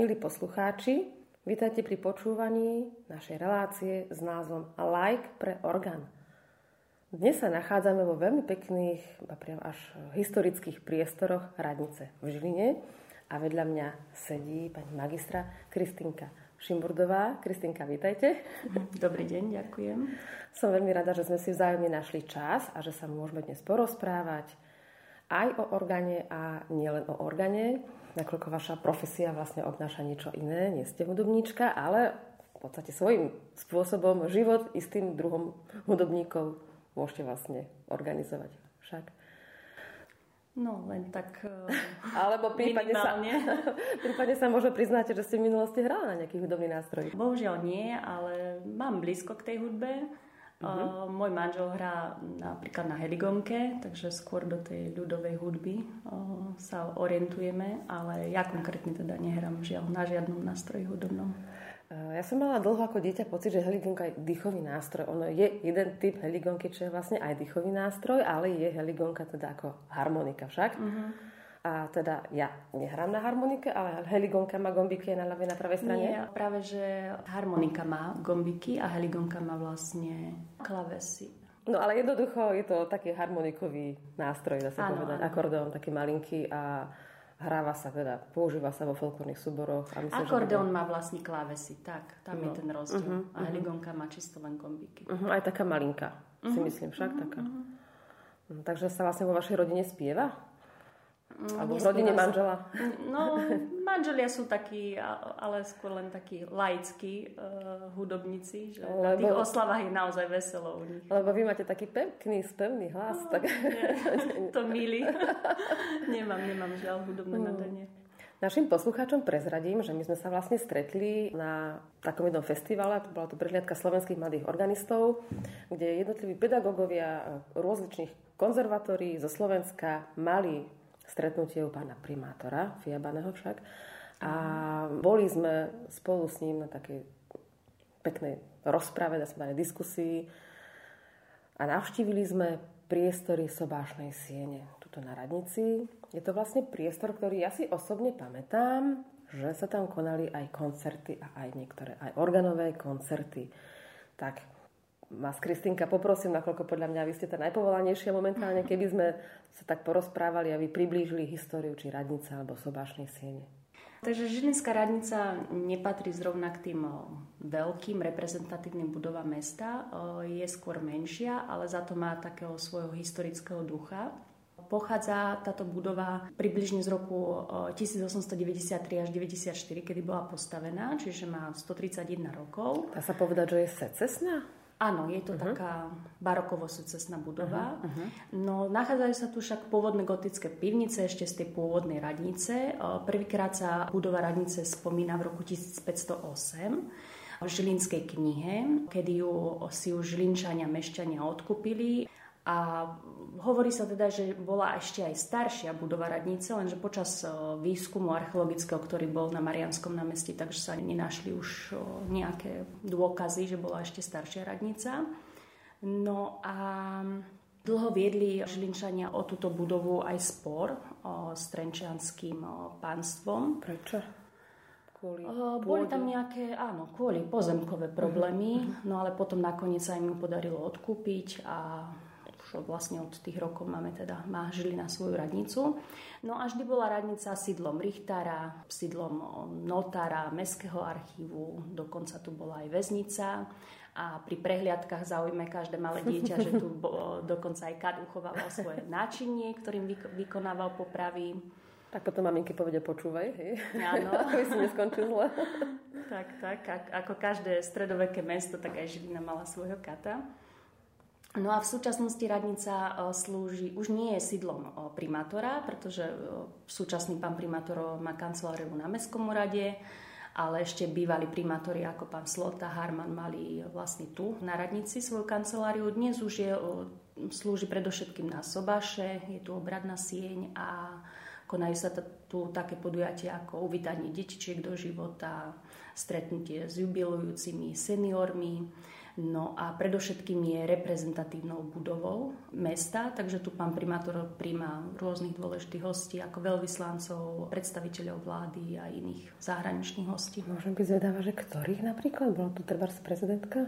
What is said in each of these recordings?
Milí poslucháči, vítajte pri počúvaní našej relácie s názvom Like pre orgán. Dnes sa nachádzame vo veľmi pekných, priam až historických priestoroch radnice v Žiline a vedľa mňa sedí pani magistra Kristínka Šimburdová. Kristínka, vítajte. Dobrý deň, ďakujem. Som veľmi rada, že sme si vzájomne našli čas a že sa môžeme dnes porozprávať aj o orgáne a nielen o orgáne. Nakoľko vaša profesia vlastne obnáša niečo iné, nie ste hudobníčka, ale v podstate svojím spôsobom život istým druhom hudobníkov môžete vlastne organizovať však. No, len tak alebo prípadne sa možno priznáte, že ste v minulosti hrala na nejaký hudobný nástroj. Bohužiaľ nie, ale mám blízko k tej hudbe. Môj manžel hrá napríklad na heligónke, takže skôr do tej ľudovej hudby sa orientujeme, ale ja konkrétne teda nehrám žiaľ na žiadnom nástroji hudobnom. Ja som mala dlho ako dieťa pocit, že heligónka je dýchový nástroj. Ono je jeden typ heligónky, čo je vlastne aj dýchový nástroj, ale je heligónka teda ako harmonika však. A teda ja nehrám na harmonike, ale heligónka má gombíky na ľavej, na pravej strane. Nie, práve že harmonika má gombíky a heligónka má vlastne klavesy. No ale jednoducho je to taký harmonikový nástroj, dá sa povedať, akordeón, taký malinký a hráva sa teda, používa sa vo folklórnych súboroch. A myslím, akordeón má vlastne klávesy, tak, tam je ten rozdiel. A heligónka má čisto len gombíky. Aj taká malinka, si myslím však, taká. Takže sa vlastne vo vašej rodine spieva? Alebo v rodine manžela? No, manželia sú takí, ale skôr len takí laickí hudobníci, že na tých oslavách je naozaj veselo u nich. Lebo vy máte taký pekný, spevný hlas. No, tak... nie, to milý. Nemám žiaľ hudobné nadanie. Našim poslucháčom prezradím, že my sme sa vlastne stretli na takom jednom festivale, to bola to prehliadka slovenských mladých organistov, kde jednotliví pedagógovia rôzličných konzervatórií zo Slovenska mali stretnutie u pána primátora, Fiabaného však. A boli sme spolu s ním na takej peknej rozprave, na spomínanej diskusii. A navštívili sme priestory Sobášnej siene, tuto na radnici. Je to vlastne priestor, ktorý ja si osobne pamätám, že sa tam konali aj koncerty a aj niektoré, aj organové koncerty. Tak... Vás, Kristínka, poprosím, nakoľko podľa mňa vy ste tá najpovolanejšia momentálne, keby sme sa tak porozprávali a vy priblížili históriu či radnice alebo Sobášnej siene. Takže Žilinská radnica nepatrí zrovna k tým veľkým reprezentatívnym budovám mesta. Je skôr menšia, ale za to má takého svojho historického ducha. Pochádza táto budova približne z roku 1893 až 1994, kedy bola postavená, čiže má 131 rokov. Dá sa povedať, že je secesná? Áno, je to taká barokovo-secesná budova. No, nachádzajú sa tu však pôvodné gotické pivnice ešte z tej pôvodnej radnice. Prvýkrát sa budova radnice spomína v roku 1508 v Žilinskej knihe, kedy si ju Žilinčania mešťania odkúpili. A hovorí sa teda, že bola ešte aj staršia budova radnice, lenže počas výskumu archeologického, ktorý bol na Marianskom námestí, takže sa nenašli už nejaké dôkazy, že bola ešte staršia radnica. No a dlho viedli Žilinčania o túto budovu aj spor s trenčianským pánstvom. Prečo? Boli tam nejaké, áno, kvôli pozemkové problémy, no ale potom nakoniec sa im ju podarilo odkúpiť a už vlastne od tých rokov má Žilina svoju radnicu. No a vždy bola radnica sídlom richtára, sídlom notára, mestského archívu, dokonca tu bola aj väznica a pri prehliadkach zaujme každé malé dieťa, že tu dokonca aj kad uchovával svoje náčinie, ktorým vykonával popravy. Tak potom maminky povedia, počúvaj, hej? Áno. Aby si neskončil zle. Tak. Ako každé stredoveké mesto, tak aj Žilina mala svojho kata. No a v súčasnosti radnica slúži, už nie je sídlom primátora, pretože súčasný pán primátor má kanceláriu na mestskom úrade, ale ešte bývalí primátori ako pán Slota, Harman mali vlastne tu na radnici svoju kanceláriu. Dnes už slúži predovšetkým na sobaše, je tu obradná sieň a Konajú sa tu také podujatia ako uvítanie detičiek do života, stretnutie s jubilujúcimi seniormi, no a predovšetkým je reprezentatívnou budovou mesta, takže tu pán primátor prijíma rôznych dôležitých hostí ako veľvyslancov, predstaviteľov vlády a iných zahraničných hostí. Môžem byť zvedavá, že ktorých napríklad? Bola tu trebárs prezidentka?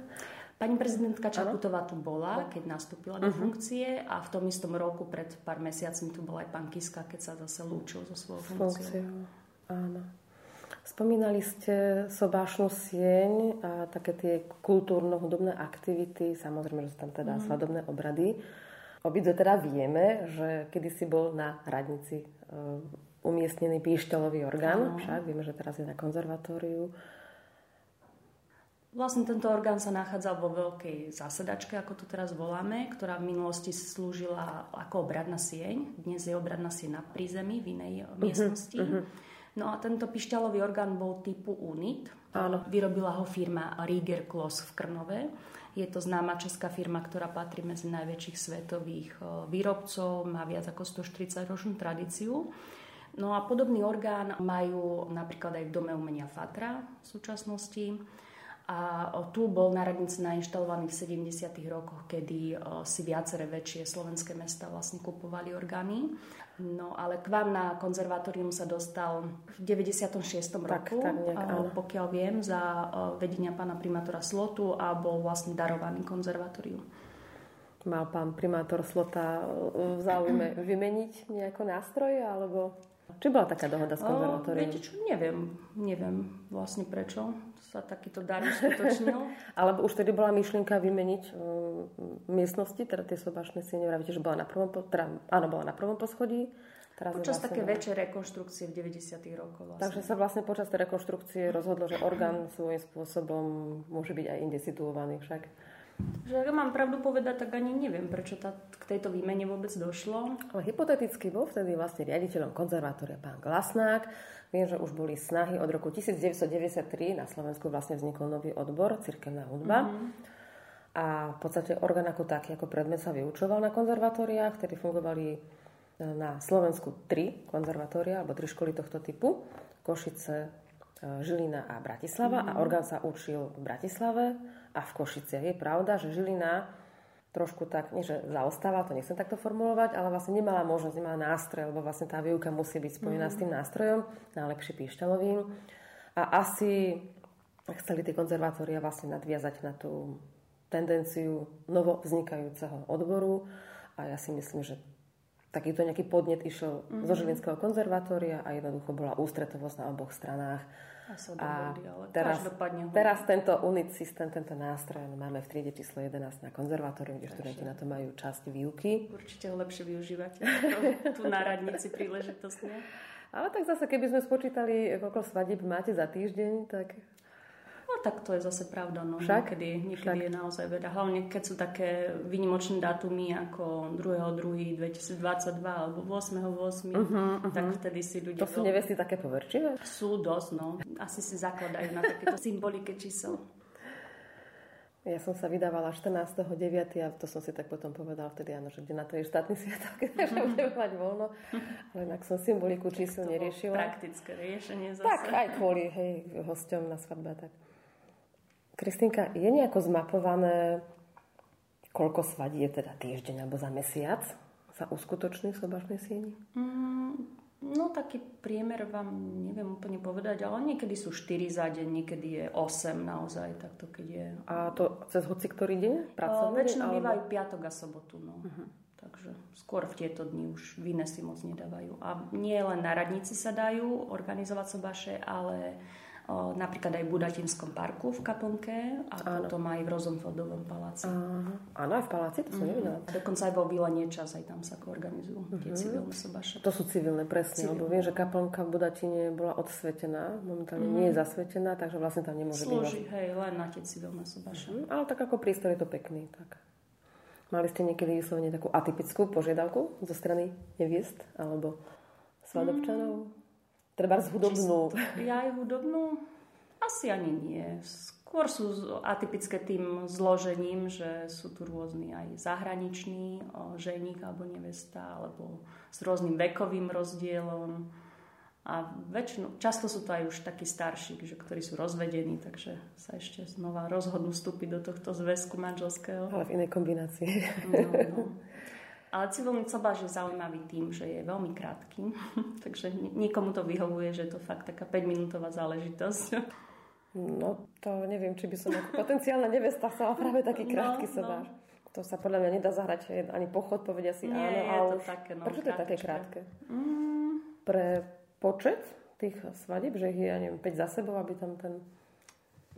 Pani prezidentka Čaputová tu bola, keď nastúpila do funkcie a v tom istom roku pred pár mesiacmi tu bola aj pán Kiska, keď sa zase lúčil so svojou funkciou. Áno. Spomínali ste Sobášnu sieň a také tie kultúrno-hudobné aktivity, samozrejme, že sú tam teda svadobné obrady. Obidve teda vieme, že kedysi bol na radnici umiestnený píšťalový orgán, však vieme, že teraz je na konzervatóriu. Vlastne tento orgán sa nachádzal vo veľkej zasedačke, ako tu teraz voláme, ktorá v minulosti slúžila ako obradná sieň. Dnes je obradná sieň na prízemí v inej miestnosti. No a tento pišťalový orgán bol typu unit. Áno. Vyrobila ho firma Rieger Klos v Krnove. Je to známa česká firma, ktorá patrí medzi najväčších svetových výrobcov, má viac ako 140-ročnú tradíciu. No a podobný orgán majú napríklad aj v Dome umenia Fatra v súčasnosti. A tu bol na radnici nainštalovaný v 70. rokoch, kedy si viaceré väčšie slovenské mesta vlastne kupovali orgány. No ale k vám na konzervatórium sa dostal v 96. roku, pokiaľ viem, za vedenia pána primátora Slotu a bol vlastne darovaný konzervatórium. Mal pán primátor Slota v záujme vymeniť nejako nástroje, alebo... Či bola taká dohoda s konzervatóriom? Viete čo, neviem vlastne prečo sa takýto dar uskutočnil. Alebo už tedy bola myšlienka vymeniť miestnosti, teda tie Sobášne siene, vravíte, že bola na prvom, poschodí. Počas také väčšej rekonštrukcie v 90. rokoch. Vlastne. Takže sa vlastne počas tej rekonštrukcie rozhodlo, že orgán svojím spôsobom môže byť aj inde situovaný však. Že ak mám pravdu povedať, tak ani neviem, prečo k tejto výmene vôbec došlo. Ale hypoteticky bol vtedy vlastne riaditeľom konzervatória pán Glasnák. Viem, že už boli snahy od roku 1993. Na Slovensku vlastne vznikol nový odbor, cirkevná hudba. A v podstate orgán ako taký, ako predmet sa vyučoval na konzervatóriách, ktoré fungovali na Slovensku 3 konzervatória, alebo 3 školy tohto typu. Košice, Žilina a Bratislava. A orgán sa učil v Bratislave a v Košiciach. Je pravda, že Žilina trošku tak, nie že zaostáva, to nechcem takto formulovať, ale vlastne nemala možnosť, nemala nástroj, lebo vlastne tá výuka musí byť spojená s tým nástrojom, najlepšie píšťalovým. A asi chceli tie konzervatória vlastne nadviazať na tú tendenciu novovznikajúceho odboru. A ja si myslím, že takýto nejaký podnet išiel zo Žilinského konzervatória a jednoducho bola ústretovosť na oboch stranách. Teraz tento unit systém, tento nástroj máme v triede číslo 11 na konzervatóriu, kde študenti na to majú časť výuky. Určite ho lepšie využívate tu na radnici príležitostne. Ale tak zase, keby sme spočítali, koľko svadieb máte za týždeň, tak... No tak to je zase pravda, no. Niekedy je naozaj veda. Hlavne keď sú také výnimočné dátumy ako 2.2.2022 alebo 8.8. Tak vtedy si ľudia... To sú nevesty také poverčivé? Sú dosť, no. Asi si zakladajú na takéto symbolike čísel. Ja som sa vydávala 14.9. a to som si tak potom povedala vtedy, áno, že kde na to je štátny sviatok, že budem mať voľno. Ale inak som symboliku čísel neriešila. Praktické riešenie zase. Tak aj kvôli hosťom na svadbe tak. Kristínka, je nejako zmapované, koľko svadí je teda týždeň alebo za mesiac sa uskutoční v Sobášnej sieni? No taký priemer vám neviem úplne povedať, ale niekedy sú 4 za deň, niekedy je 8 naozaj, takto keď je. A to cez hoci ktorý deň? Pracovný? Väčšinou bývajú piatok a sobotu, no. Takže skôr v tieto dni už vine si moc nedávajú. A nie len na radnici sa dajú organizovať sobáše, ale... napríklad aj v Budatinskom parku v Kaplnke a potom aj v Rozenfeldovom paláci. Áno, aj v paláci, to som nevidela. Dokonca aj vo Vile Niečas, aj tam sa organizujú tie civilné sobáše. To sú civilné, presne, lebo viem, že Kaplnka v Budatine bola odsvetená, momentálne nie je zasvetená, takže vlastne tam nemôže byť. Slúži, len na tie civilné sobáše. Ale tak ako prístor je to pekný. Tak. Mali ste niekedy vyslovene takú atypickú požiadavku zo strany neviest alebo svadobčanov? Trebárs hudobnú. Ja aj hudobnú? Asi ani nie. Skôr sú atypické tým zložením, že sú tu rôzni aj zahraniční, ženík alebo nevesta, alebo s rôznym vekovým rozdielom. A často sú to aj už takí starší, ktorí sú rozvedení, takže sa ešte znova rozhodnú vstúpiť do tohto zväzku manželského. Ale v inej kombinácii. No. Ale civilný sobáš je zaujímavý tým, že je veľmi krátky, takže niekomu to vyhovuje, že je to fakt taká 5-minútová záležitosť. No, to neviem, či by som ako potenciálna nevesta sa práve taký krátky sobáš. No. To sa podľa mňa nedá zahrať ani pochod, povedia si áno. Nie, je to také, no, prečo to je také krátke? Pre počet tých svadieb, že ich je, ja neviem, 5 za sebou, aby tam ten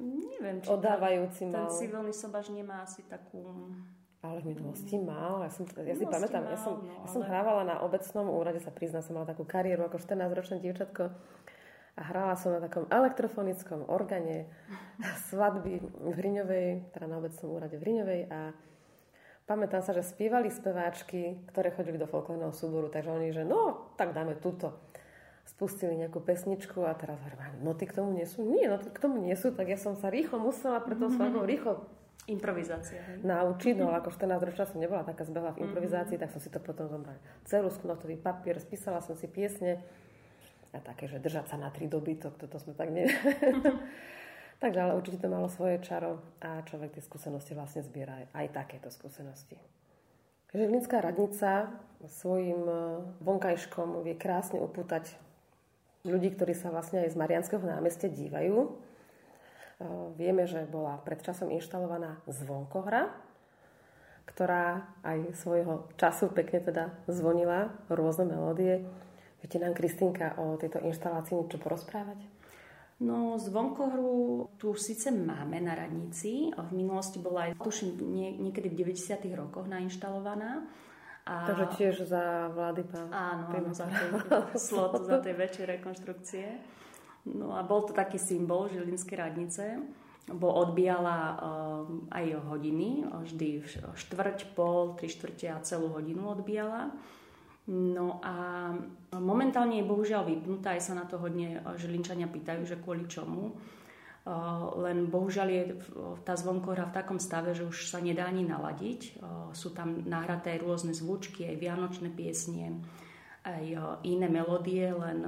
neviem, či oddávajúci mal. Ten civilný sobáš nemá asi takú... Ale v minulosti mal. Ja si pamätám, ja som hrávala na obecnom úrade, sa priznám, som mala takú kariéru ako 14-ročné dievčatko a hrála som na takom elektrofonickom orgáne svadby v Hriňovej, teda na obecnom úrade v Hriňovej, a pamätám sa, že spievali speváčky, ktoré chodili do folklórneho súboru, takže oni, že no, tak dáme túto. Spustili nejakú pesničku a teraz hovorím, no ty k tomu nie sú? Nie, no k tomu nie sú, tak ja som sa rýchlo musela pre tou svadbou rýchlo improvizácia. Naučiť, no ako 14 ročná som nebola taká zbehla v improvizácii, tak som si to potom zobrala ceruzku, notový papier, spísala som si piesne a také, že držať sa na 3 doby, to sme tak ne... Takže ale určite to malo svoje čaro a človek tie skúsenosti vlastne zbiera aj takéto skúsenosti. Žilinská radnica svojim vonkajškom vie krásne upútať ľudí, ktorí sa vlastne aj z Marianského námestia dívajú. Vieme, že bola predčasom inštalovaná zvonkohra, ktorá aj svojho času pekne teda zvonila rôzne melódie. Viete nám, Kristínka, o tejto inštalácii niečo porozprávať? No, zvonkohru tu síce máme na radnici. V minulosti bola aj, tuším, niekedy v 90. rokoch nainštalovaná. Takže tiež za vlády pána. Áno, za Slotu, za tej väčšej rekonštrukcie. No a bol to taký symbol žilinskej radnice, bo odbíjala aj hodiny, vždy štvrť, pol, tri štvrte a celú hodinu odbíjala. No a momentálne je bohužiaľ vypnutá, aj sa na to hodne Žilinčania pýtajú, že kvôli čomu. Len bohužiaľ je tá zvonkohra v takom stave, že už sa nedá ani naladiť. Sú tam nahraté rôzne zvučky, aj vianočné piesnie, aj iné melódie, len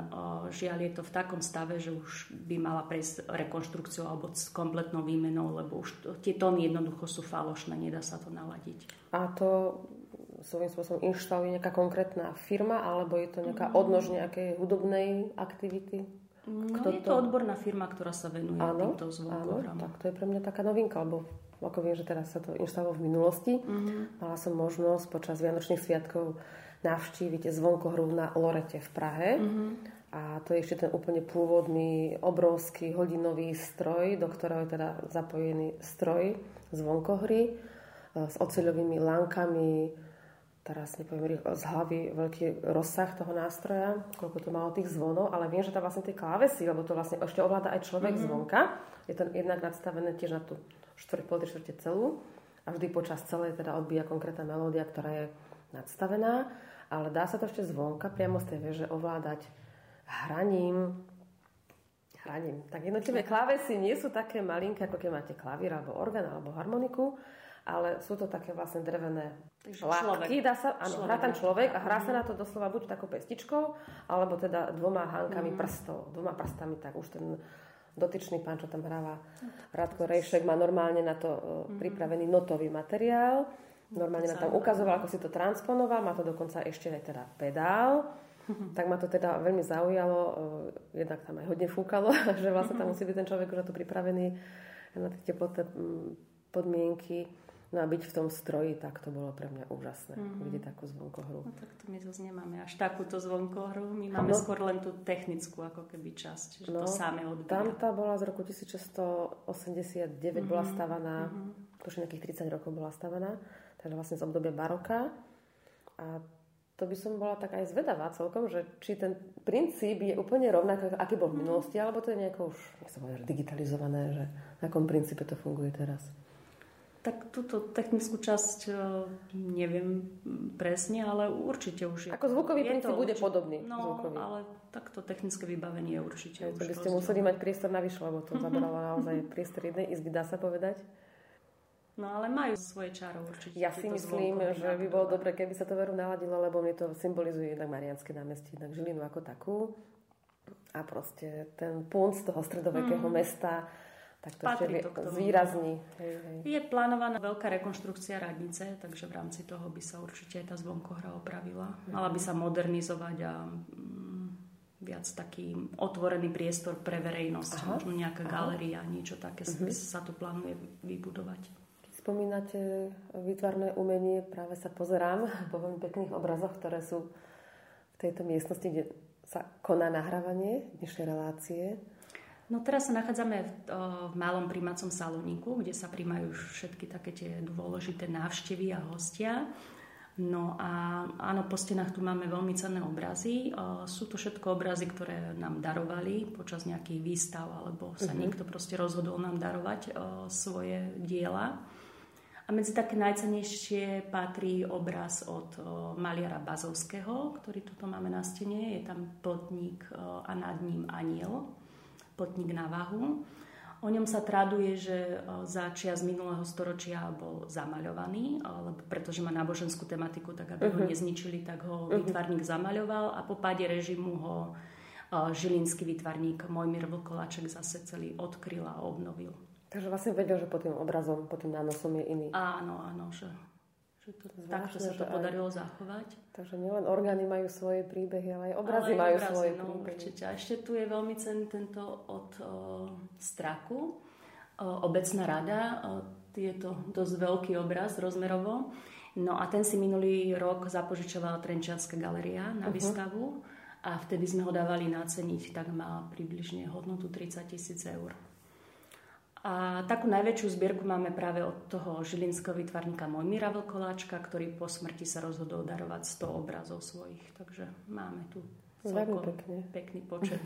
žiaľ je to v takom stave, že už by mala prejsť rekonštrukciou alebo s kompletnou výmenou, lebo už tie tóny jednoducho sú falošné, nedá sa to naladiť. A to svojím spôsobom inštaluje nejaká konkrétna firma, alebo je to nejaká odnož nejakej hudobnej aktivity? No, je to odborná firma, ktorá sa venuje týmto zvonkohram. Áno, tak to je pre mňa taká novinka, lebo ako viem, že teraz sa to inštalovalo v minulosti. Mala som možnosť počas Vianočných sviatkov navštíviť zvonkohru na Lorete v Prahe. A to je ešte ten úplne pôvodný, obrovský hodinový stroj, do ktorého je teda zapojený stroj zvonkohry s oceľovými lankami, teraz nepoviem z hlavy veľký rozsah toho nástroja, koľko to malo tých zvonov, ale viem, že tam vlastne tie klávesy, lebo to vlastne ešte ovláda aj človek zvonka. Je to jednak nadstavené tiež na tú štvrť celú a vždy počas celej teda odbíja konkrétna melódia, ktorá je nadstavená, ale dá sa to ešte zvonka priamo z tej veže ovládať hraním. Tak jednotlivé klávesy nie sú také malinké, ako keď máte klavír, alebo orgán, alebo harmoniku, ale sú to také vlastne drevené látky. Hrá tam človek a hrá sa na to doslova buď takou pestičkou, alebo teda dvoma hánkami prstov. Dvoma prstami, tak už ten dotyčný pán, čo tam hráva, Radko Rejšek, má normálne na to pripravený notový materiál. Normálne ma tam ukazoval, ako si to transponoval, má to dokonca ešte aj teda pedál, tak ma to teda veľmi zaujalo, jednak tam aj hodne fúkalo, že vlastne tam musí byť ten človek už na to pripravený, na tie teplotné podmienky, no a byť v tom stroji, tak to bolo pre mňa úžasné, vidieť takú zvonkohru. No tak to my zase nemáme až takúto zvonkohru, my máme skôr len tú technickú ako keby časť, že to same odbíja. Tam tá bola z roku 1689, bola stavaná, už nejakých 30 rokov bola stavaná, takže vlastne z obdobia baroka. A to by som bola tak aj zvedavá celkom, že či ten princíp je úplne rovnaký, aký bol v minulosti, alebo to je nejako už, nech som povedala, digitalizované, že na akom princípe to funguje teraz. Tak túto technickú časť neviem presne, ale určite už je. Ako zvukový princíp bude podobný. No, zvukový. Ale takto technické vybavenie určite. Aj, už by ste museli mať priestor navyše, lebo to zabralo naozaj priestor jednej izby, dá sa povedať. No ale majú svoje čaro určite. Ja si myslím, že by bolo dobre, keby sa to veru naladilo, lebo mne to symbolizuje jednak Marianské námestie, jednak Žilinu ako takú. A proste ten púnc toho stredovekého mesta... Tak to patrí to k tomu. Zvýrazní. Je plánovaná veľká rekonštrukcia radnice, takže v rámci toho by sa určite aj tá zvonkohra opravila. Mala by sa modernizovať a viac taký otvorený priestor pre verejnosť. Aha. Možno nejaká galéria, niečo také sa tu plánuje vybudovať. Keď spomínate výtvarné umenie, práve sa pozerám po veľmi pekných obrazoch, ktoré sú v tejto miestnosti, kde sa koná nahrávanie dnešnej relácie. No teraz sa nachádzame v malom príjmacom salóniku, kde sa príjmajú všetky také tie dôležité návštevy a hostia. No a áno, po stenách tu máme veľmi cenné obrazy. Sú to všetko obrazy, ktoré nám darovali počas nejakých výstav, alebo sa niekto proste rozhodol nám darovať svoje diela. A medzi také najcennejšie patrí obraz od maliara Bazovského, ktorý tuto máme na stene. Je tam plotník a nad ním aniel. Plotník na váhu. O ňom sa traduje, že za čias minulého storočia bol zamaľovaný, pretože má náboženskú tematiku, tak aby ho nezničili, tak ho výtvarník zamaľoval a po páde režimu ho žilinský výtvarník Mojmír Vlkolaček zase celý odkryl a obnovil. Takže vlastne vedel, že pod tým obrazom, pod tým nánosom je iný. Áno, áno, takže sa to podarilo zachovať. Takže nielen orgány majú svoje príbehy, ale aj obrazy majú svoje príbehy. Určite. A ešte tu je veľmi cenný tento od Straku. Obecná rada. Je to dosť veľký obraz rozmerovo. No a ten si minulý rok zapožičovala Trenčianska galéria na výstavu. A vtedy sme ho dávali naceniť. Tak má približne hodnotu 30 000 eur. A takú najväčšiu zbierku máme práve od toho žilinského výtvarníka Mojmíra Vlkoláčka, ktorý po smrti sa rozhodol darovať 100 obrazov svojich. Takže máme tu pekný počet.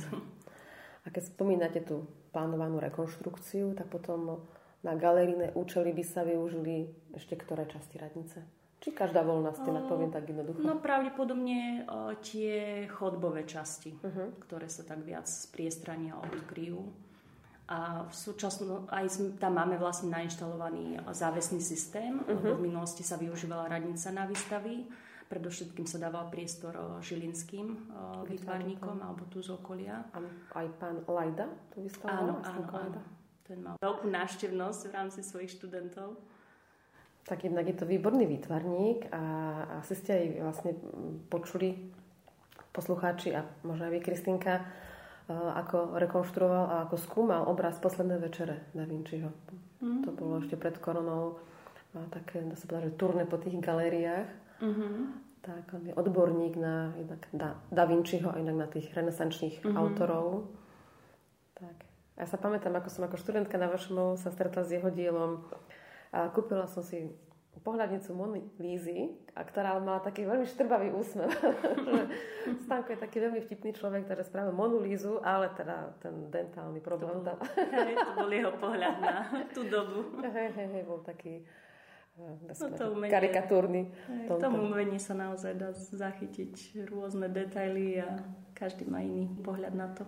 A keď spomínate tú plánovanú rekonštrukciu, tak potom na galerijné účely by sa využili ešte ktoré časti radnice? Či každá voľná stena, poviem tak jednoducho? No pravdepodobne tie chodbové časti, ktoré sa tak viac z priestrania odkryjú. A aj tam máme vlastne nainštalovaný závesný systém, lebo v minulosti sa využívala radnica na výstavy. Predovšetkým sa dával priestor žilinským výtvarníkom alebo tu z okolia. A aj pán Lajda tu vystavoval? Áno. Ten mal veľkú návštevnosť v rámci svojich študentov. Tak jednak je to výborný výtvarník a asi ste aj vlastne počuli poslucháči a možno aj vy, Kristínka, ako rekonštruoval a ako skúmal obraz Posledné večere Da Vinciho. To bolo ešte pred koronou také, dá sa povedať, že turné po tých galériách. Tak on je odborník na Da Vinciho a inak na tých renesančných autorov. Tak. Ja sa pamätám, ako som ako študentka na Vašmov sa stretla s jeho dielom a kúpila som si pohľadnicu Mony Lízy, ktorá mala taký veľmi štrbavý úsmev. Stanko je taký veľmi vtipný človek, ktorý spravil Monu Lízu, ale teda ten dentálny problém tam. To bol jeho pohľad na tú dobu. Hej, bol taký karikatúrny. V tom umení sa naozaj dá zachytiť rôzne detaily a každý má iný pohľad na to.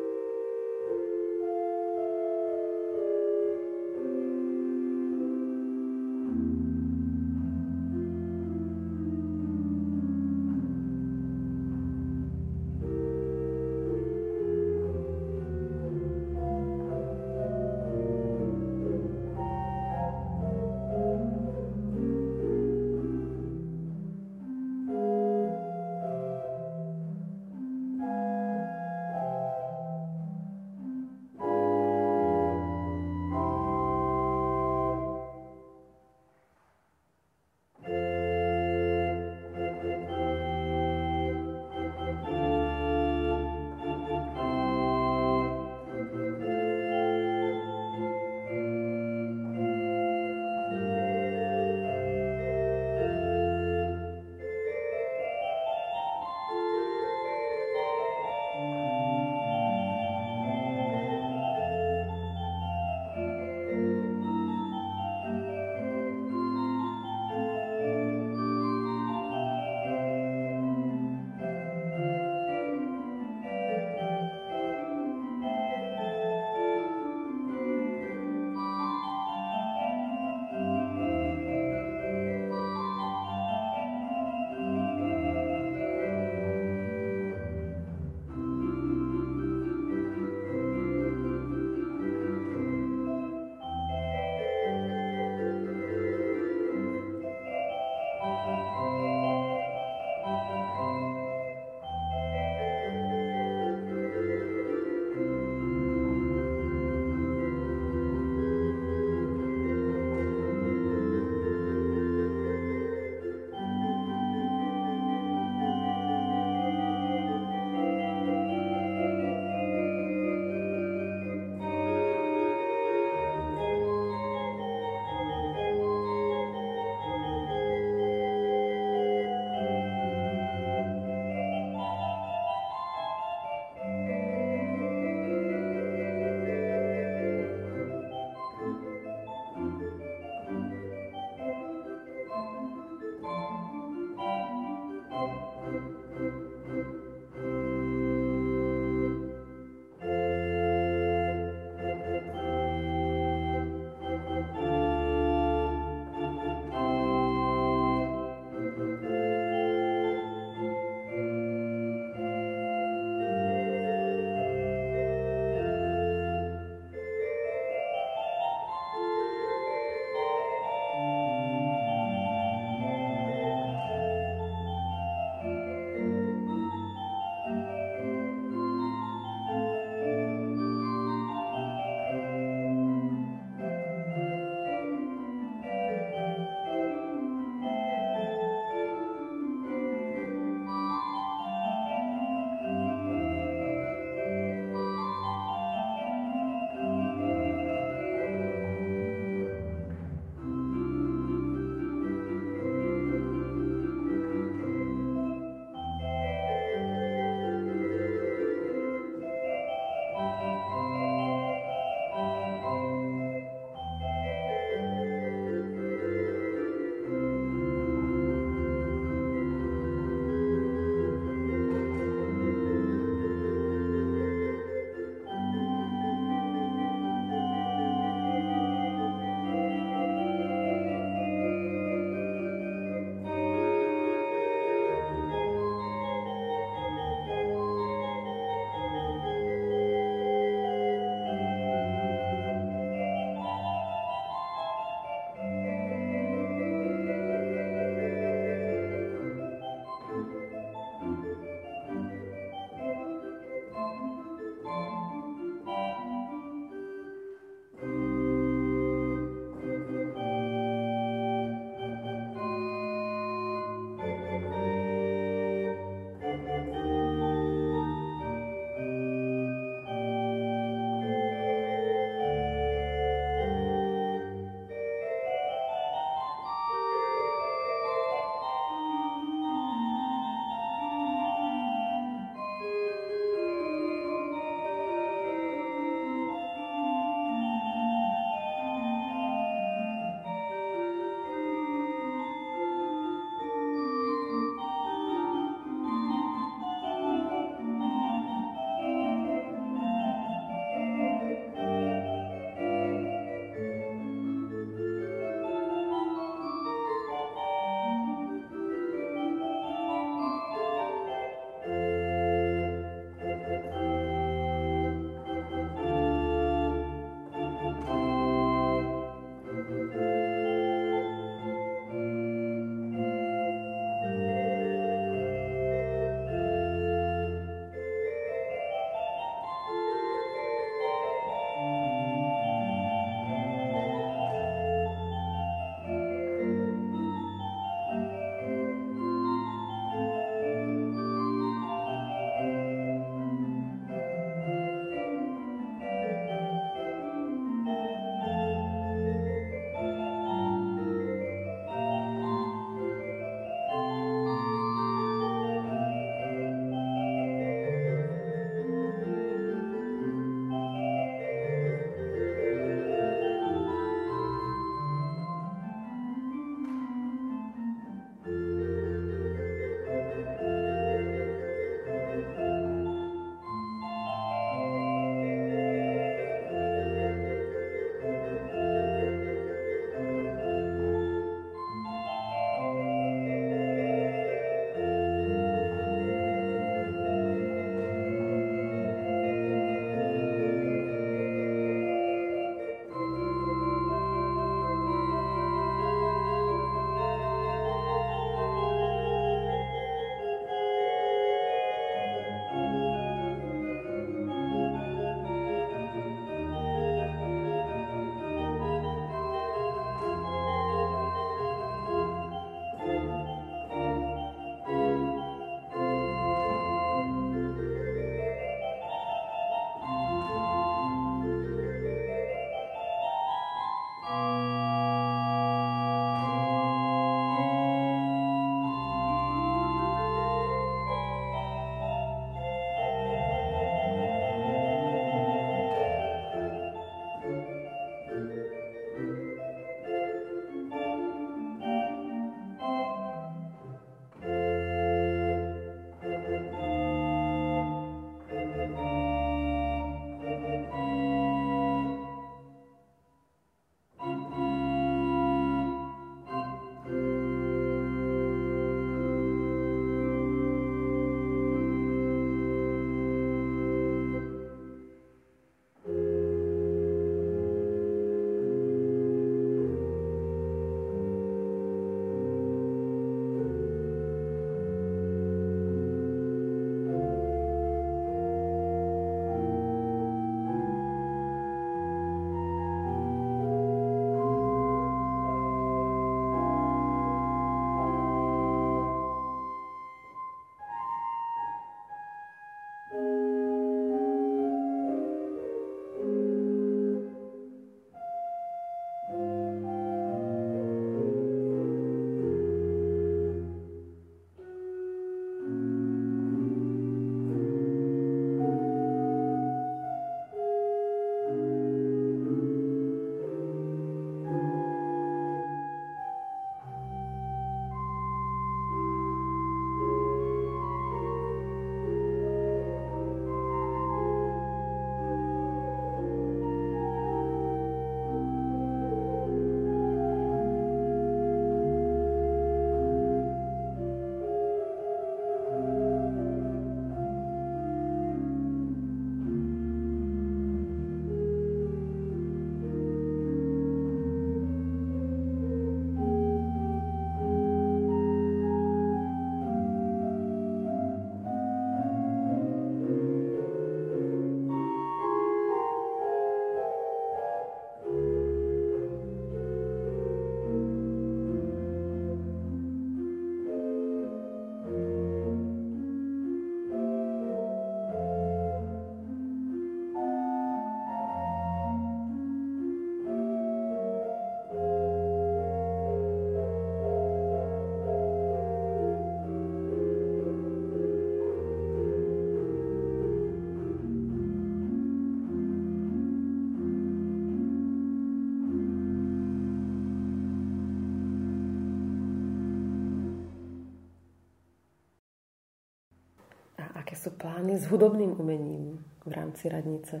takisto plány s hudobným umením v rámci radnice?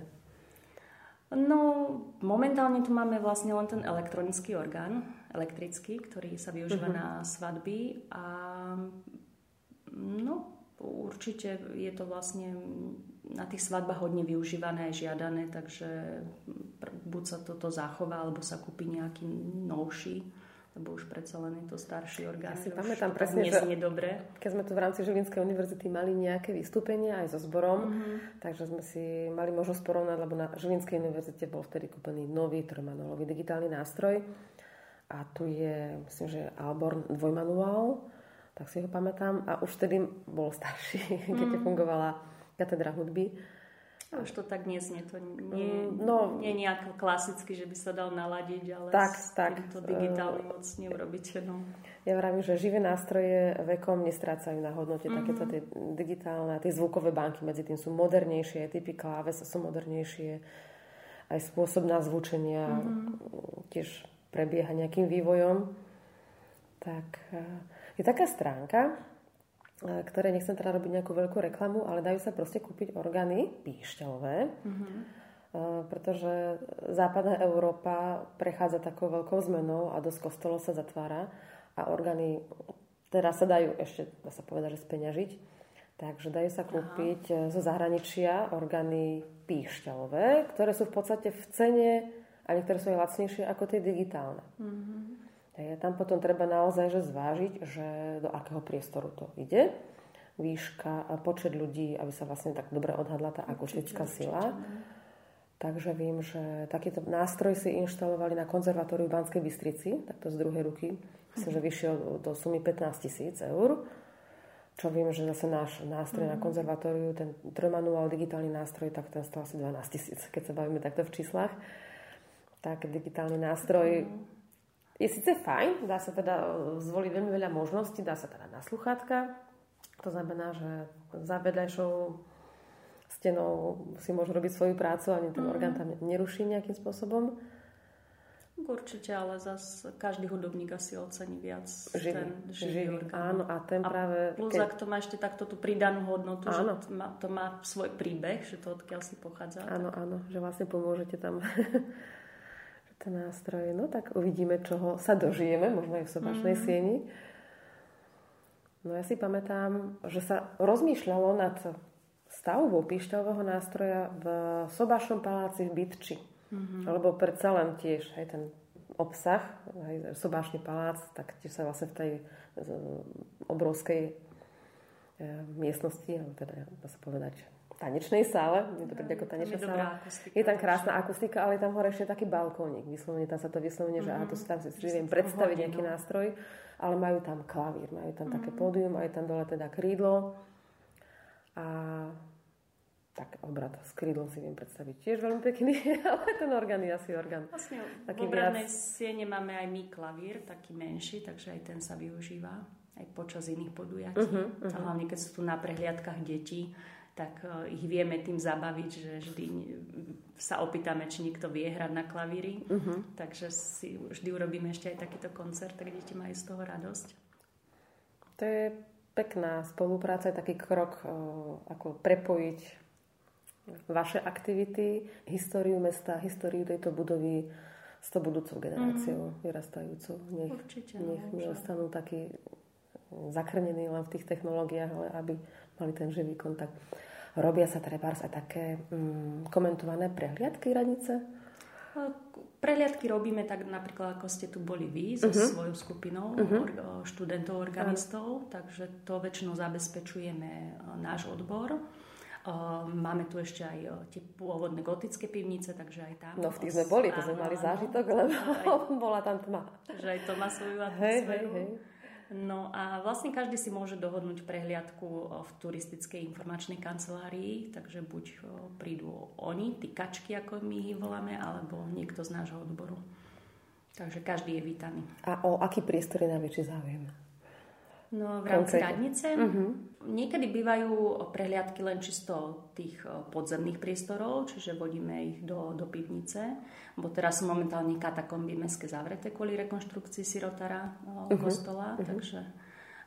No, momentálne tu máme vlastne len ten elektronický orgán, elektrický, ktorý sa využíva na svadby a no, určite je to vlastne na tých svadbách hodne využívané, žiadané, takže buď sa toto zachová, alebo sa kúpi nejaký novší, lebo už predsa len je to starší orgán. Ja si pamätám presne, že keď sme tu v rámci Žilinskej univerzity mali nejaké vystúpenia aj so zborom, takže sme si mali možnosť porovnať, lebo na Žilinskej univerzite bol vtedy kúpený nový trojmanuálový digitálny nástroj a tu je, myslím, že Alborn dvojmanuál, tak si ho pamätám a už vtedy bol starší, keď fungovala katedra hudby. Už to tak neznie, to nie je nejak klasicky, že by sa dal naladiť, ale tak, to digitálne moc neurobíte. No. Ja vravím, že živé nástroje vekom nestrácajú na hodnote, takéto tie digitálne, tie zvukové banky medzi tým sú modernejšie, typy kláves sú modernejšie, aj spôsob nazvučenia tiež prebieha nejakým vývojom. Tak je taká stránka, ktoré nechcem teda robiť nejakú veľkú reklamu, ale dajú sa proste kúpiť orgány píšťalové, pretože západná Európa prechádza takou veľkou zmenou a dosť kostolov sa zatvára a orgány teraz sa dajú ešte, dá sa povedať, že speňažiť, takže dajú sa kúpiť zo zahraničia orgány píšťalové, ktoré sú v podstate v cene a niektoré sú aj lacnejšie ako tie digitálne. Tam potom treba naozaj že zvážiť, že do akého priestoru to ide. Výška a počet ľudí, aby sa vlastne tak dobre odhadla tá akustická sila. Takže viem, že takýto nástroj si inštalovali na konzervatóriu v Banskej Bystrici, takto z druhej ruky. Myslím, že vyšiel do sumy 15 000 eur. Čo viem, že zase náš nástroj na konzervatóriu, ten trojmanuál digitálny nástroj, tak ten stal asi 12 000, keď sa bavíme takto v číslach. Tak digitálny nástroj... Je síce fajn, dá sa teda zvoliť veľmi veľa možností, dá sa teda na sluchátka. To znamená, že za vedľajšou stenou si môže robiť svoju prácu a ten orgán tam neruší nejakým spôsobom. Určite, ale zase každý hudobník asi ocení viac živý orgán. Áno, a ten práve... Plus, ak to má ešte takto tú pridanú hodnotu, áno, že to má svoj príbeh, že to odkiaľ si pochádza. Áno, tak... áno, že vlastne pomôžete tam... ten nástroj, no tak uvidíme, čoho sa dožijeme, možno aj v Sobášnej sieni. No ja si pamätám, že sa rozmýšľalo nad stavbou píšťalového nástroja v Sobášnom paláci v Bytči. Lebo predsa len tiež aj ten obsah, aj Sobášny palác, tak tiež sa vlastne v tej obrovskej miestnosti, alebo teda dá sa povedať, tanečnej sále, je to ako tanečná sála. Je tam krásna akustika, ale je tam hore ešte taký balkónik. Vyslovene tam sa to že aha, to si tam si viem predstaviť nejaký nástroj, ale majú tam klavír, majú tam také pódium, aj tam dole teda krídlo. A tak obrat s krídlom si viem predstaviť tiež veľmi pekný, ale ten orgán je asi orgán. Vlastne v obradnej siene máme aj my klavír, taký menší, takže aj ten sa využíva aj počas iných podujatí. A hlavne keď sú tu na prehliadkach detí, tak ich vieme tým zabaviť, že vždy sa opýtame, či niekto vie hrať na klavíri. Takže si vždy urobíme ešte aj takýto koncert, tak deti majú z toho radosť. To je pekná spolupráca, taký krok, ako prepojiť vaše aktivity, históriu mesta, históriu tejto budovy s tou budúcou generáciou, vyrastajúcou. Nech neostanú takí zakrnení len v tých technológiách, ale aby mali ten živý kontakt. Robia sa trebárs aj také komentované prehliadky radnice? Prehliadky robíme tak napríklad, ako ste tu boli vy so svojou skupinou študentov, organistov, takže to väčšinou zabezpečujeme náš odbor. Máme tu ešte aj tie pôvodné gotické pivnice, takže aj tam... No v tých sme boli, to sme mali zážitok, lebo bola tam tma. Takže aj to má svoju atmosféru. Hej. No a vlastne každý si môže dohodnúť prehliadku v turistickej informačnej kancelárii, takže buď prídu oni, tí kačky, ako my ich voláme, alebo niekto z nášho odboru. Takže každý je vítaný. A o aký priestor je najväčší záujem? No v rámci radnice. Niekedy bývajú prehliadky len čisto tých podzemných priestorov, čiže vodíme ich do pivnice, bo teraz sú momentálne katakomby mestské zavreté kvôli rekonštrukcii sirotára kostola, takže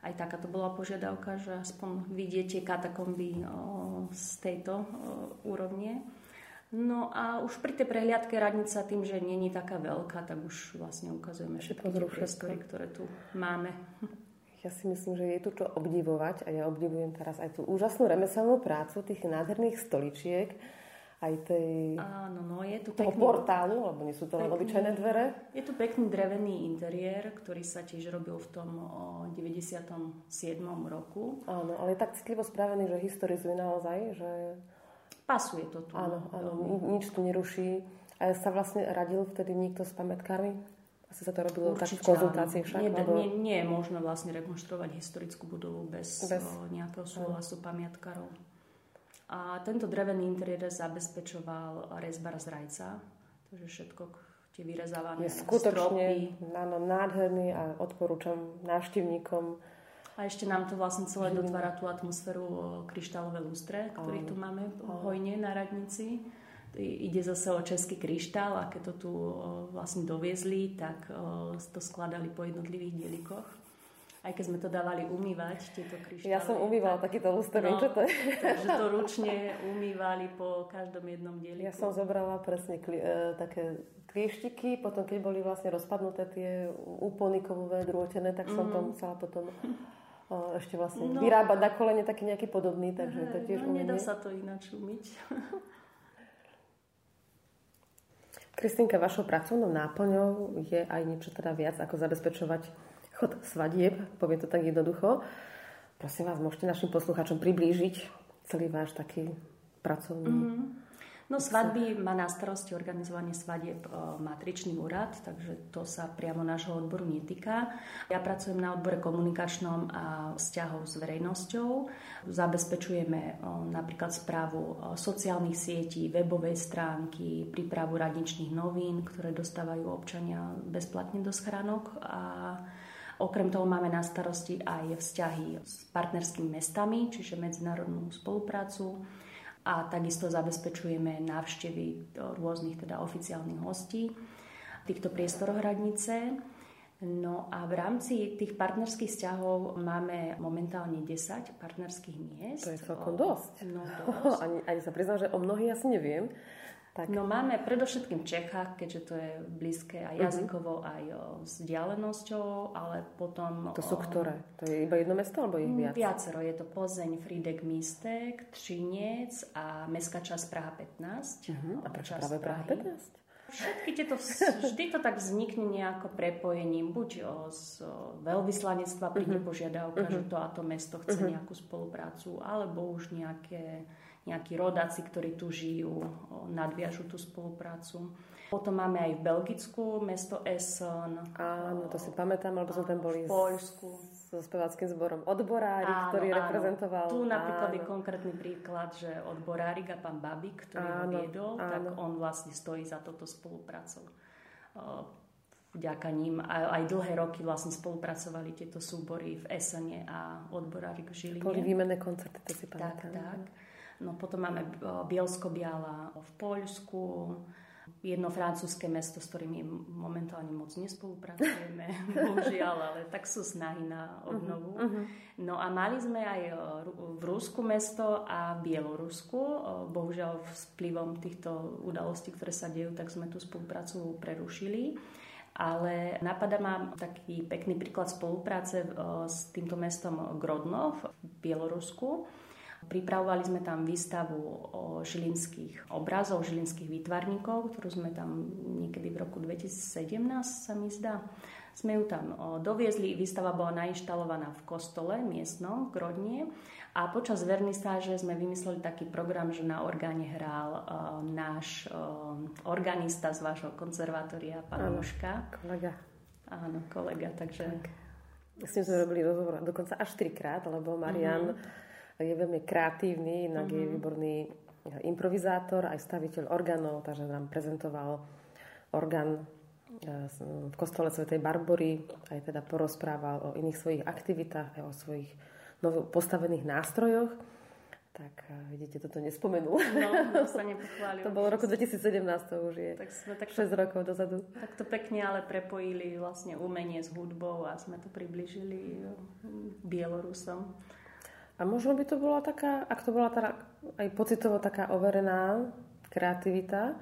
aj aj taká to bola požiadavka, že aspoň vidíte katakomby z tejto úrovne. No a už pri tej prehliadke radnica tým, že nie je taká veľká, tak už vlastne ukazujeme všetky tie priestory, ktoré tu máme. Ja si myslím, že je tu čo obdivovať a ja obdivujem teraz aj tú úžasnú remeselnú prácu tých nádherných stoličiek, aj tej toho portálu, lebo nie sú to len obyčajné dvere. Je tu pekný drevený interiér, ktorý sa tiež robil v tom 97. roku. Áno, ale je tak citlivo spravený, že historizuje naozaj, že... Pasuje to tu. Áno, áno, nič tu neruší. A sa vlastne radil vtedy niekto s pamätkármi? Asi sa to robilo určite, tak v konzultácii však? Nie je možné vlastne rekonštruovať historickú budovu bez nejakého súhlasu pamiatkárov. A tento drevený interiér zabezpečoval rezbar z Rajca, takže všetko tie vyrezávané stropy. Áno, nádherný a odporúčam návštevníkom. A ešte nám to vlastne celé dotvára tú atmosféru kryštálové lustre, ktorých tu máme hojne na radnici. Ide zase o český kryštál a keď to tu vlastne doviezli, tak to skladali po jednotlivých dielikoch. Aj keď sme to dávali umývať, tieto kryštály. Ja som umývala takýto luster, čo to je. Takže to ručne umývali po každom jednom dieliku. Ja som zobrala presne také klieštiky, potom keď boli vlastne rozpadnuté tie úpolníkovové drôtené, tak som to musela potom ešte vlastne vyrábať na kolene taký nejaký podobný, takže to tiež umývanie. Nedá sa to ináč umyť. Kristínka, vašou pracovnou náplňou je aj niečo teda viac, ako zabezpečovať chod svadieb, poviem to tak jednoducho. Prosím vás, môžete našim poslucháčom priblížiť celý váš taký pracovný... No svadby má na starosti organizovanie svadieb matričný úrad, takže to sa priamo nášho odboru netýka. Ja pracujem na odbore komunikačnom a vzťahov s verejnosťou. Zabezpečujeme napríklad správu sociálnych sietí, webovej stránky, prípravu radničných novín, ktoré dostávajú občania bezplatne do schránok a... Okrem toho máme na starosti aj vzťahy s partnerskými mestami, čiže medzinárodnú spoluprácu a takisto zabezpečujeme návštevy rôznych teda oficiálnych hostí týchto priestorov hradnice. No a v rámci tých partnerských vzťahov máme momentálne 10 partnerských miest. To je celkom dosť. No, dosť. Ani sa priznám, že o mnohých asi neviem. Tak. No máme predovšetkým v Čechách, keďže to je blízke aj jazykovo, aj vzdialenosťou, ale potom... To sú ktoré? To je iba jedno mesto, alebo ich viac? Viacero. Je to Poznań, Frýdek, Místek, Třinec a mestská časť Praha 15. A prečo práve Praha 15? Všetky tieto, vždy to tak vznikne nejako prepojením, buď z veľvyslanectva príde požiadavka, že to a to mesto chce nejakú spoluprácu, alebo už nejakí rodáci, ktorí tu žijú, nadviažu tú spoluprácu. Potom máme aj v Belgicku mesto Essen. Áno, to si pamätám, lebo sme tam boli v Poľsku so speváckym zborom Odborárik, ktorý reprezentoval. Tu napríklad je konkrétny príklad, že Odborárik a pán Babík, ktorý ho viedol, tak on vlastne stojí za touto spoluprácou. Vďaka ním aj dlhé roky vlastne spolupracovali tieto súbory v Essene a Odborárik v Žiline. Boli výmenné koncerty, to si pamätám. Tak. No potom máme Bielsko-Biala v Poľsku, jedno francúzske mesto, s ktorými momentálne moc nespolupracujeme, bohužiaľ, ale tak sú snahy na obnovu. No a mali sme aj v Rusku mesto a Bielorusku. Bohužiaľ vplyvom týchto udalostí, ktoré sa dejú, tak sme tú spoluprácu prerušili. Ale napadá ma taký pekný príklad spolupráce s týmto mestom Grodno v Bielorusku. Pripravovali sme tam výstavu žilinských obrazov, žilinských výtvarníkov, ktorú sme tam niekedy v roku 2017, sa mi zdá. Sme ju tam doviezli, výstava bola nainštalovaná v kostole miestnom, v Grodnie. A počas vernisáže sme vymysleli taký program, že na orgáne hral náš organista z vášho konzervatória, pán Moška. Kolega. Áno, kolega, takže... S ním sme robili rozhovor dokonca až 3-krát, lebo Marian... Je veľmi kreatívny, inak je výborný improvizátor, aj staviteľ orgánov, takže nám prezentoval orgán v kostole svätej Barbory, aj teda porozprával o iných svojich aktivitách, aj o svojich novopostavených nástrojoch. Tak vidíte, toto nespomenul. No, sa nepochválil. To bolo roku 2017, to už je tak sme takto, 6 rokov dozadu. Tak to pekne ale prepojili vlastne umenie s hudbou a sme to priblížili Bielorusom. A možno by to bola taká, ak to bola aj pocitovo taká overená kreativita,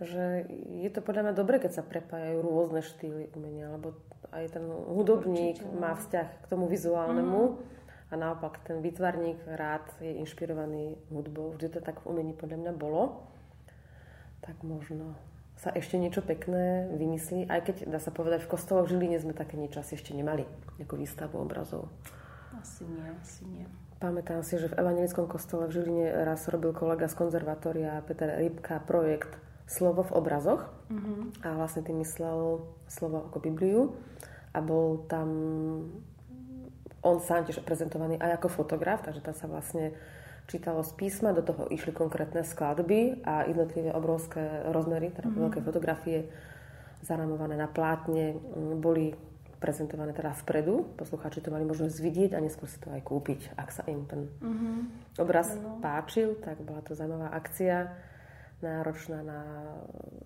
že je to podľa mňa dobre, keď sa prepájajú rôzne štýly umenia, lebo aj ten hudobník určite má vzťah k tomu vizuálnemu. Mm-hmm. A naopak, ten výtvarník rád je inšpirovaný hudbou. Vždy to tak v umení podľa mňa bolo. Tak možno sa ešte niečo pekné vymyslí. Aj keď, dá sa povedať, v kostoloch v Žiline sme také niečo asi ešte nemali. Nejakú výstavu obrazov. Asi nie. Pamätám si, že v evanjelickom kostole v Žiline raz robil kolega z konzervatória Peter Rybka projekt Slovo v obrazoch. Mm-hmm. A vlastne tým myslel slovo ako Bibliu. A bol tam on sám tiež prezentovaný aj ako fotograf, takže tam sa vlastne čítalo z písma, do toho išli konkrétne skladby a jednotlivé obrovské rozmery, teda veľké fotografie zaramované na plátne, boli prezentované teda vpredu. Poslucháči to mali možnosť vidieť a neskôr si to aj kúpiť. Ak sa im ten obraz páčil, tak bola to zaujímavá akcia, náročná na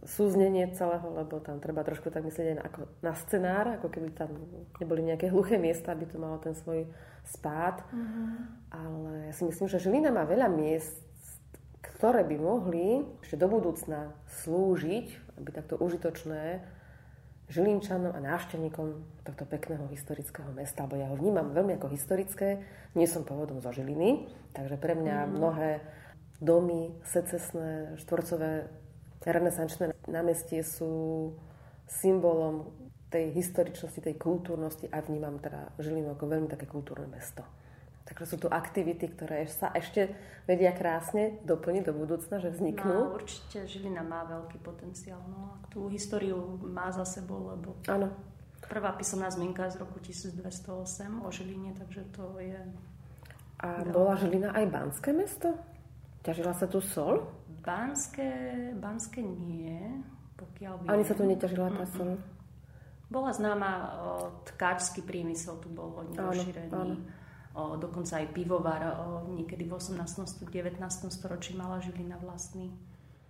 súznenie celého, lebo tam treba trošku tak myslieť aj na scenár, ako keby tam neboli nejaké hluché miesta, aby to malo ten svoj spád. Uh-huh. Ale ja si myslím, že Žilina má veľa miest, ktoré by mohli ešte do budúcna slúžiť, aby takto užitočné Žilinčanom a návštevníkom tohto pekného historického mesta, bo ja ho vnímam veľmi ako historické, nie som pôvodom zo Žiliny, takže pre mňa mnohé domy secesné, štvorcové, renesančné námestie sú symbolom tej historičnosti, tej kultúrnosti a vnímam teda Žilinu ako veľmi také kultúrne mesto. Takže sú to aktivity, ktoré sa ešte vedia krásne doplniť do budúcna, že vzniknú. No, určite Žilina má veľký potenciál. No, tú históriu má za sebou, lebo áno. Prvá písomná zmienka je z roku 1208 o Žiline, takže to je... A bola Žilina aj banské mesto? Ťažila sa tu soľ? Banské nie, pokiaľ viem. Ani sa tu neťažila tá soľ? Bola známa tkáčsky priemysel, tu bol hodne rozšírený. Dokonca aj pivovar, niekedy v 18. 19. storočí mala Žilina vlastný.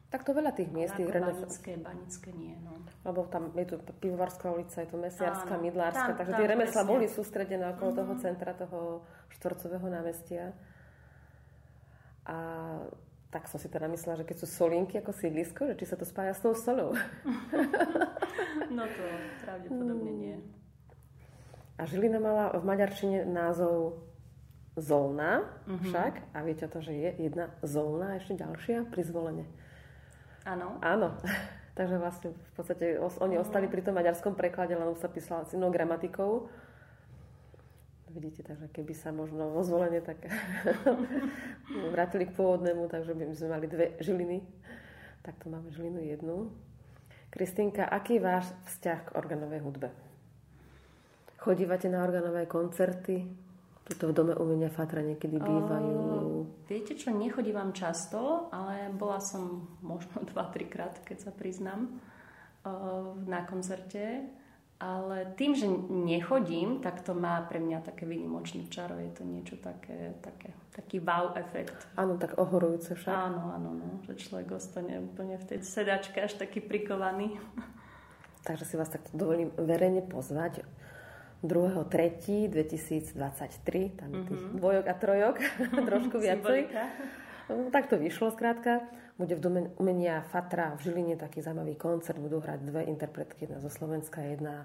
Tak to veľa tých miest. Banické nie, no. Lebo tam je tu pivovarská ulica, je tu mesiarska, mydlárska, takže tie remeslá boli sústredené okolo toho centra, toho štvorcového námestia. A tak som si teda myslela, že keď sú solinky ako sídlisko, že či sa to spája s tou solou. No to pravdepodobne nie. A Žilina mala v maďarčine názov Zolna však. A viete to, že je jedna Zolna a ešte ďalšia pri Zvolene. Áno. Takže vlastne v podstate oni ostali pri tom maďarskom preklade, len sa písala s inou gramatikou. Vidíte, takže keby sa možno vo Zvolenie tak vrátili k pôvodnému, takže by sme mali dve Žiliny. Tak to máme Žilinu jednu. Kristínka, aký je váš vzťah k organovej hudbe? Chodívate na organové koncerty? Tuto v Dome umenia Fatra niekedy bývajú? Viete čo, nechodívam často, ale bola som možno 2-3 krát, keď sa priznám, na koncerte. Ale tým, že nechodím, tak to má pre mňa také výnimočné čaro. Je to niečo taký wow efekt. Áno, tak ohorujúce však. Áno, že človek ostane úplne v tej sedačke až taký prikovaný. Takže si vás takto dovolím verejne pozvať 2.3.2023. Tam je tých dvojok a trojok, trošku viacej. Tak to vyšlo skrátka. Bude v Dome umenia Fatra v Žiline taký zaujímavý koncert. Budú hrať dve interpretky, jedna zo Slovenska, jedna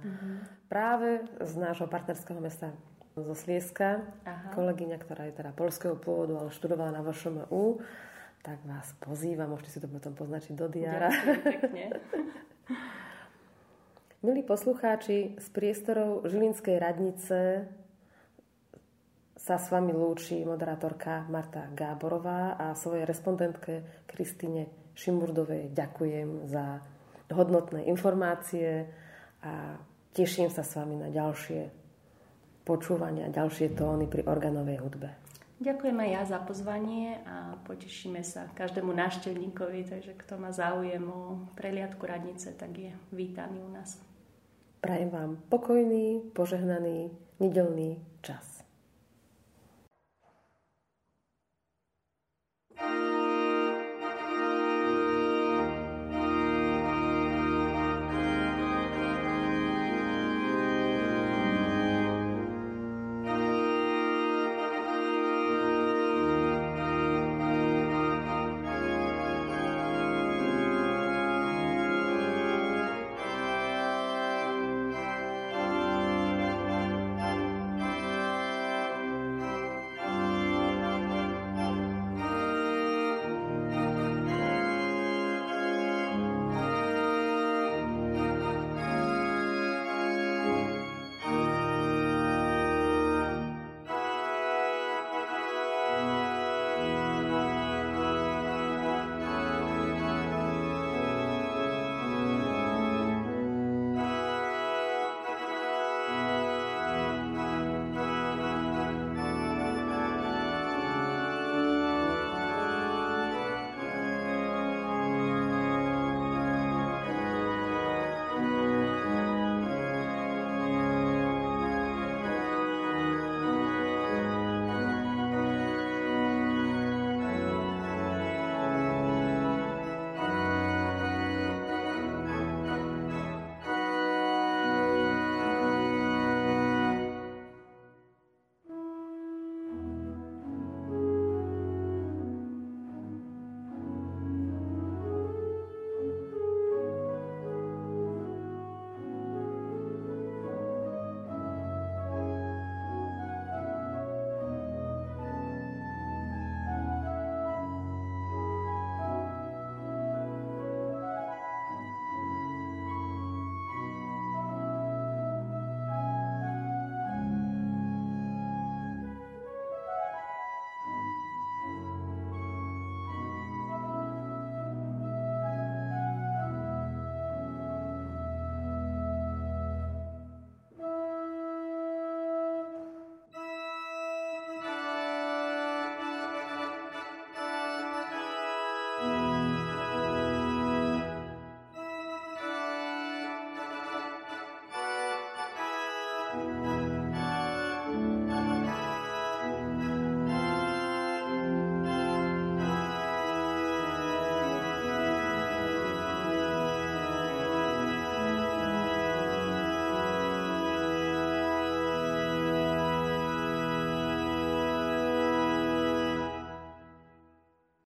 práve z nášho partnerského mesta zo Slieska. Aha. Kolegyňa, ktorá je teda poľského pôvodu, ale študovala na VŠMU. Tak vás pozývam, môžete si to potom poznačiť do diára. Ďakujem pekne. Milí poslucháči, z priestorov Žilinskej radnice sa s vami lúči moderátorka Marta Gáborová a svojej respondentke Kristine Šimburdovej ďakujem za hodnotné informácie a teším sa s vami na ďalšie počúvania, ďalšie tóny pri organovej hudbe. Ďakujem aj ja za pozvanie a potešíme sa každému návštevníkovi, takže kto má záujem o prehliadku radnice, tak je vítaný u nás. Prajem vám pokojný, požehnaný, nedeľný čas.